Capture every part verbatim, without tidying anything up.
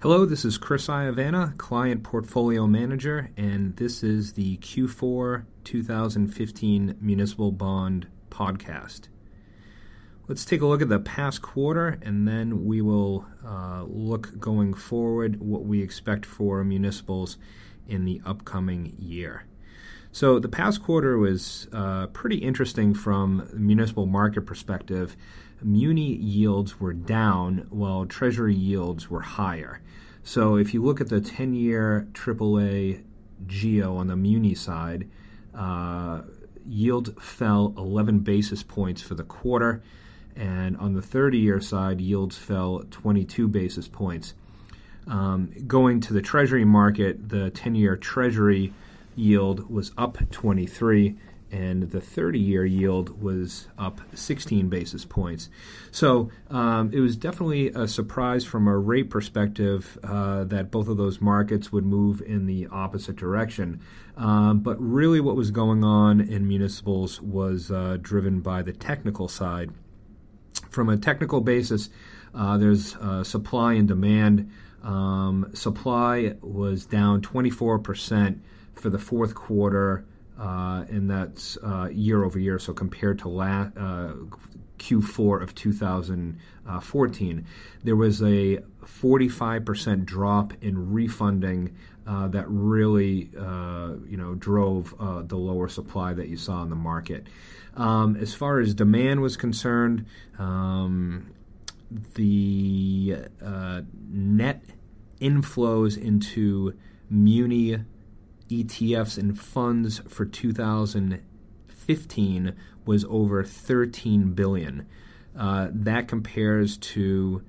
Hello, this is Chris Iavana, Client Portfolio Manager, and this is the Q four twenty fifteen Municipal Bond Podcast. Let's take a look at the past quarter, and then we will uh, look going forward what we expect for municipals in the upcoming year. So the past quarter was uh, pretty interesting from the municipal market perspective. Muni yields were down while Treasury yields were higher. So if you look at the ten-year triple A geo on the muni side, uh, yield fell eleven basis points for the quarter, and on the thirty-year side, yields fell twenty-two basis points. Um, going to the Treasury market, the ten-year Treasury yield was up twenty-three, and the thirty-year yield was up sixteen basis points. So um, it was definitely a surprise from a rate perspective uh, that both of those markets would move in the opposite direction. Um, but really what was going on in municipals was uh, driven by the technical side. From a technical basis, uh, there's uh, supply and demand. Um, supply was down twenty-four percent for the fourth quarter, Uh, and that's uh, year over year, so compared to la- uh, Q four of two thousand fourteen. There was a forty-five percent drop in refunding uh, that really uh, you know, drove uh, the lower supply that you saw in the market. Um, as far as demand was concerned, um, the uh, net inflows into muni E T Fs and funds for two thousand fifteen was over thirteen billion dollars. Uh, that compares to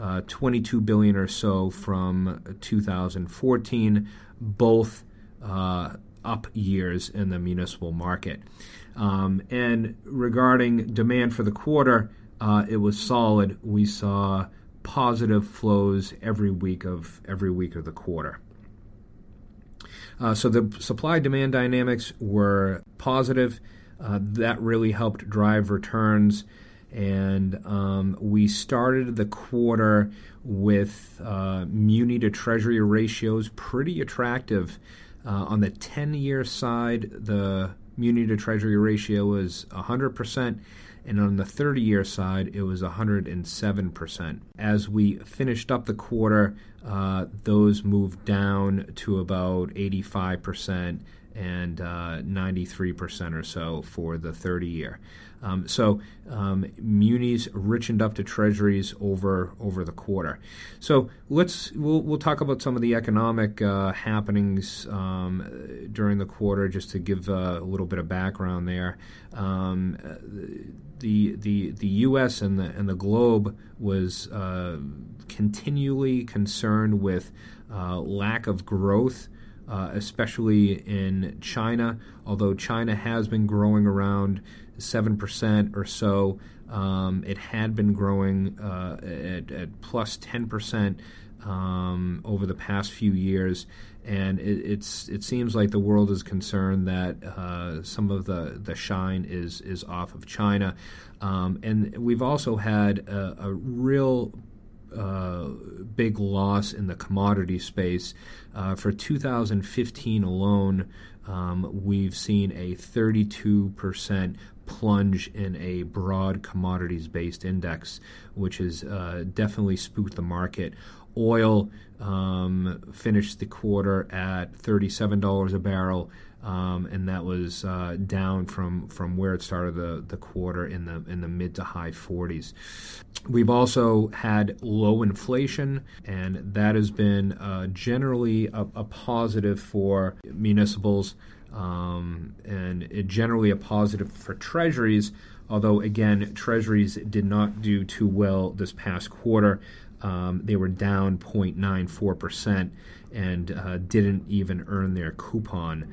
uh, twenty-two billion dollars or so from two thousand fourteen, both uh, up years in the municipal market. Um, and regarding demand for the quarter, uh, it was solid. We saw positive flows every week of every week of the quarter. Uh, so the supply-demand dynamics were positive. Uh, that really helped drive returns. And um, we started the quarter with uh, muni-to-treasury ratios pretty attractive. Uh, on the ten-year side, the muni-to-treasury ratio was one hundred percent. And on the thirty-year side, it was one hundred seven percent. As we finished up the quarter, uh, those moved down to about eighty-five percent and uh, ninety-three percent or so for the thirty-year. Um, so um, munis richened up to treasuries over over the quarter. So let's we'll we'll talk about some of the economic uh, happenings um, during the quarter, just to give uh, a little bit of background there. Um, the the the U S and the and the globe was uh, continually concerned with uh, lack of growth. Uh, especially in China, although China has been growing around seven percent or so. Um, it had been growing uh, at, at plus ten percent um, over the past few years, and it, it's it seems like the world is concerned that uh, some of the, the shine is, is off of China. Um, and we've also had a, a real Uh, big loss in the commodity space. Uh, for two thousand fifteen alone, um, we've seen a thirty-two percent plunge in a broad commodities-based index, which has uh, definitely spooked the market. Oil um, finished the quarter at thirty-seven dollars a barrel, um, and that was uh, down from, from where it started the, the quarter in the in the mid to high forties. We've also had low inflation, and that has been uh, generally a, a positive for municipals, um, and it generally a positive for treasuries, although, again, treasuries did not do too well this past quarter. Um, they were down zero point nine four percent and uh, didn't even earn their coupon.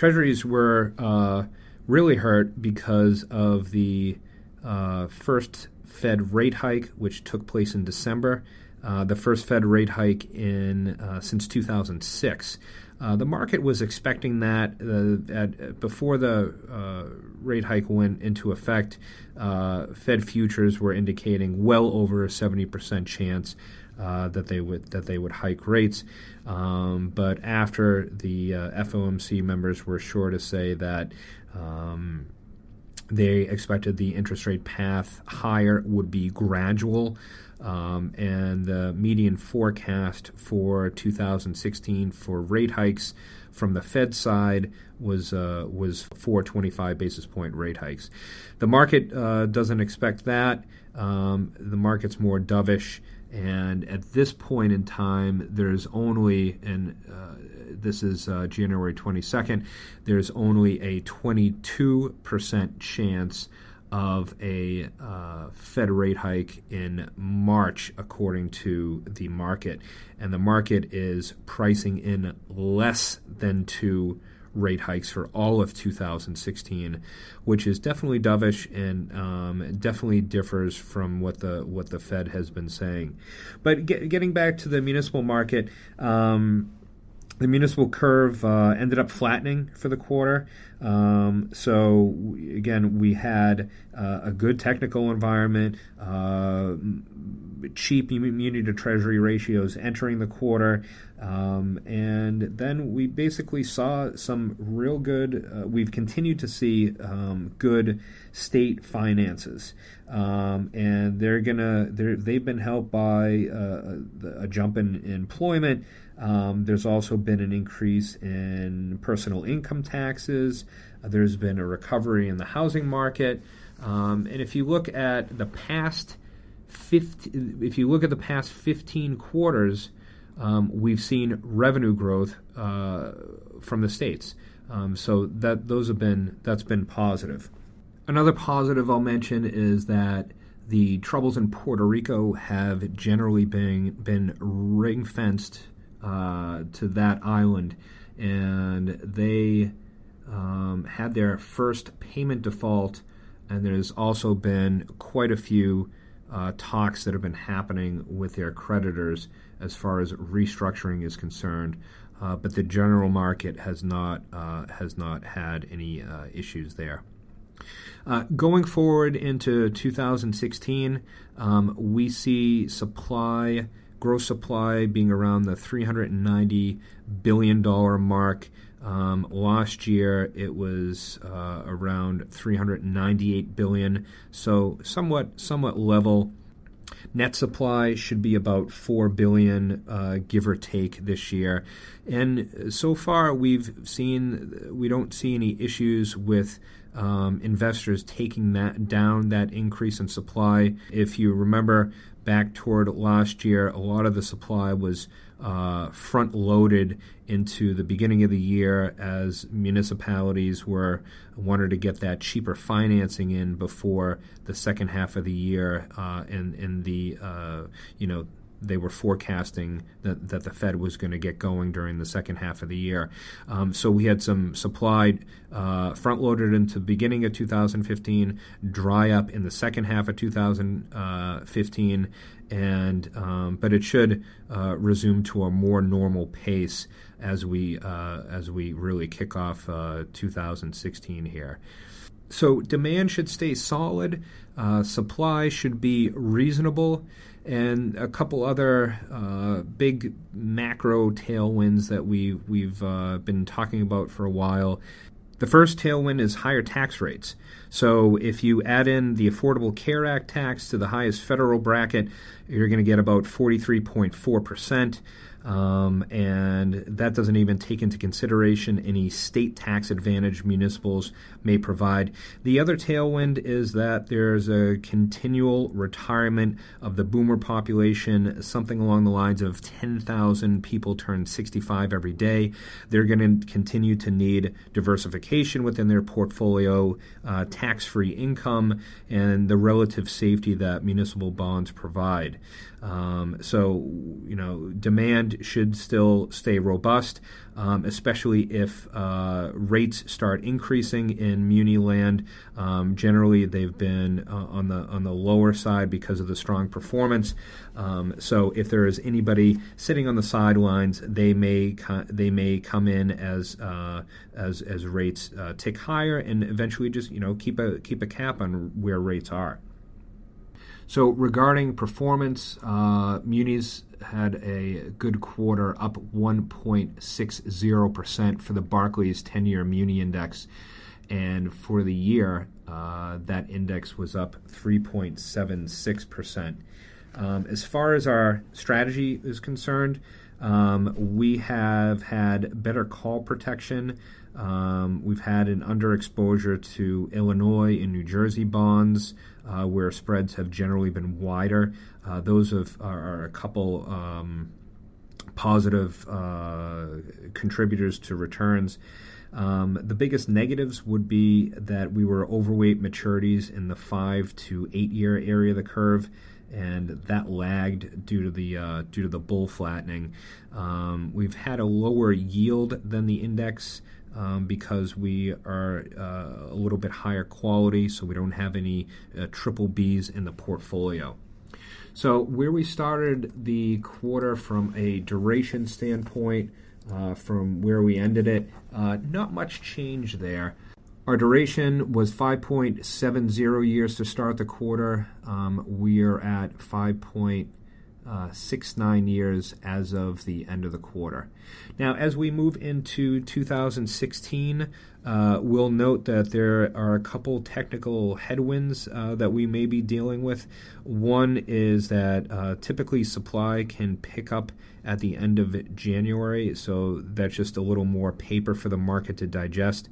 Treasuries were uh, really hurt because of the uh, first Fed rate hike, which took place in December, uh, the first Fed rate hike in uh, since two thousand six. Uh, the market was expecting that uh, at, before the uh, rate hike went into effect, uh, Fed futures were indicating well over a seventy percent chance uh, that they would that they would hike rates. Um, but after the uh, F O M C members were sure to say that um, they expected the interest rate path higher would be gradual. Um, and the median forecast for two thousand sixteen for rate hikes from the Fed side was uh, was four twenty-five basis point rate hikes. The market uh, doesn't expect that. Um, the market's more dovish, and at this point in time, there's only and uh, this is uh, January twenty-second. There's only a twenty-two percent chance of a uh, Fed rate hike in March, according to the market. And the market is pricing in less than two rate hikes for all of two thousand sixteen, which is definitely dovish and um, definitely differs from what the what the Fed has been saying. But get, getting back to the municipal market, um, the municipal curve uh, ended up flattening for the quarter. Um, so, we, again, we had uh, a good technical environment, uh, cheap muni to treasury ratios entering the quarter. Um, and then we basically saw some real good, uh, we've continued to see um, good state finances. Um, and they're gonna, they're, they've been helped by uh, a, a jump in employment. Um, there's also been an increase in personal income taxes. Uh, there's been a recovery in the housing market. Um, and if you look at the past fifteen, if you look at the past fifteen quarters, um, we've seen revenue growth uh, from the states. Um, so that those have been that's been positive. Another positive I'll mention is that the troubles in Puerto Rico have generally been been ring-fenced Uh, to that island, and they um, had their first payment default, and there's also been quite a few uh, talks that have been happening with their creditors as far as restructuring is concerned, uh, but the general market has not uh, has not had any uh, issues there. Uh, going forward into two thousand sixteen, um, we see supply gross supply being around the three hundred ninety billion dollars mark. Um, last year, it was uh, around three hundred ninety-eight billion dollars, so somewhat somewhat level. Net supply should be about four billion dollars, uh, give or take, this year. And so far, we've seen we don't see any issues with um, investors taking that down, that increase in supply. If you remember, back toward last year, a lot of the supply was uh, front-loaded into the beginning of the year as municipalities were wanted to get that cheaper financing in before the second half of the year, uh, and and the uh, you know they were forecasting that that the Fed was going to get going during the second half of the year. Um, so we had some supply uh, front-loaded into the beginning of two thousand fifteen, dry up in the second half of two thousand fifteen, and um, but it should uh, resume to a more normal pace as we uh, as we really kick off uh, two thousand sixteen here. So demand should stay solid, uh, supply should be reasonable, and a couple other uh, big macro tailwinds that we, we've uh, been talking about for a while. The first tailwind is higher tax rates. So if you add in the Affordable Care Act tax to the highest federal bracket, you're going to get about forty-three point four percent. Um, and that doesn't even take into consideration any state tax advantage municipals may provide. The other tailwind is that there's a continual retirement of the boomer population, something along the lines of ten thousand people turn sixty-five every day. They're going to continue to need diversification within their portfolio, uh, tax-free income, and the relative safety that municipal bonds provide. Um, so, you know, demand should still stay robust, um, especially if uh, rates start increasing in muni land. Um, generally, they've been uh, on the on the lower side because of the strong performance. Um, so, if there is anybody sitting on the sidelines, they may co- they may come in as uh, as as rates uh, tick higher, and eventually just you know keep a keep a cap on where rates are. So regarding performance, uh, munis had a good quarter, up one point six zero percent for the Barclays ten-year muni index. And for the year, uh, that index was up three point seven six percent. Um, as far as our strategy is concerned, um, we have had better call protection. Um, we've had an underexposure to Illinois and New Jersey bonds, uh, where spreads have generally been wider. Uh, those have, are a couple um, positive uh, contributors to returns. Um, the biggest negatives would be that we were overweight maturities in the five to eight-year area of the curve, and that lagged due to the uh, due to the bull flattening. Um, we've had a lower yield than the index um, because we are uh, a little bit higher quality, so we don't have any uh, triple Bs in the portfolio. So where we started the quarter from a duration standpoint, Uh, from where we ended it, uh, not much change there. Our duration was five point seven zero years to start the quarter. Um, we are at five point six nine years as of the end of the quarter. Now, as we move into two thousand sixteen, uh, we'll note that there are a couple technical headwinds uh, that we may be dealing with. One is that uh, typically supply can pick up at the end of January, so that's just a little more paper for the market to digest.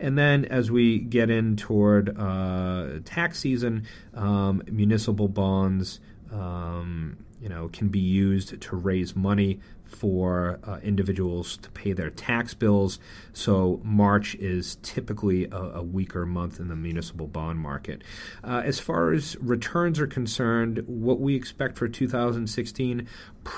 And then as we get in toward uh, tax season, um, municipal bonds Um, you know, can be used to raise money for uh, individuals to pay their tax bills. So March is typically a, a weaker month in the municipal bond market. Uh, as far as returns are concerned, what we expect for two thousand sixteen,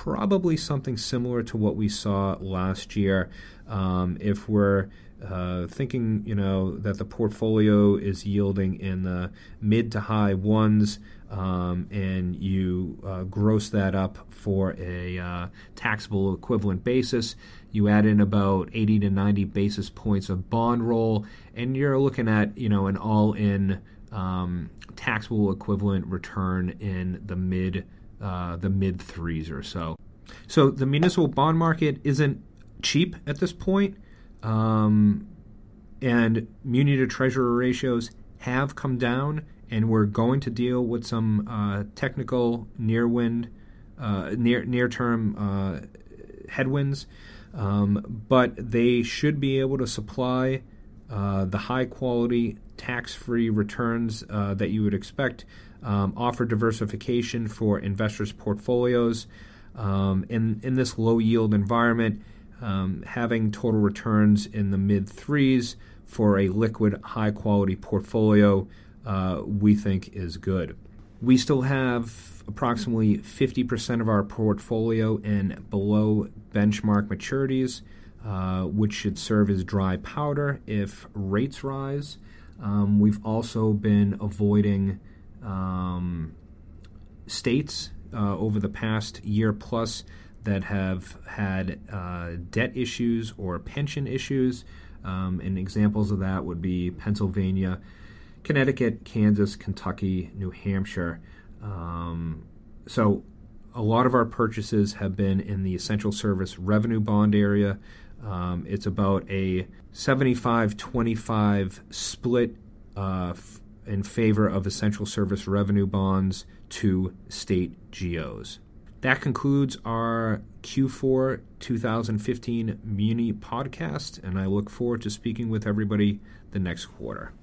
probably something similar to what we saw last year. Um, if we're Uh, thinking, you know, that the portfolio is yielding in the mid to high ones, um, and you uh, gross that up for a uh, taxable equivalent basis, you add in about eighty to ninety basis points of bond roll, and you're looking at, you know, an all-in um, taxable equivalent return in the mid uh, the mid threes or so. So the municipal bond market isn't cheap at this point. Um, and muni to treasury ratios have come down, and we're going to deal with some uh, technical near wind, uh, near near term uh, headwinds, um, but they should be able to supply uh, the high quality tax free returns uh, that you would expect, um, offer diversification for investors' portfolios, um, in in this low yield environment. Um, having total returns in the mid threes for a liquid, high-quality portfolio, uh, we think is good. We still have approximately fifty percent of our portfolio in below benchmark maturities, uh, which should serve as dry powder if rates rise. Um, we've also been avoiding um, states uh, over the past year plus that have had uh, debt issues or pension issues, um, and examples of that would be Pennsylvania, Connecticut, Kansas, Kentucky, New Hampshire. Um, so a lot of our purchases have been in the essential service revenue bond area. Um, it's about a seventy-five twenty-five split uh, f- in favor of essential service revenue bonds to state geos. That concludes our Q four two thousand fifteen Muni podcast, and I look forward to speaking with everybody the next quarter.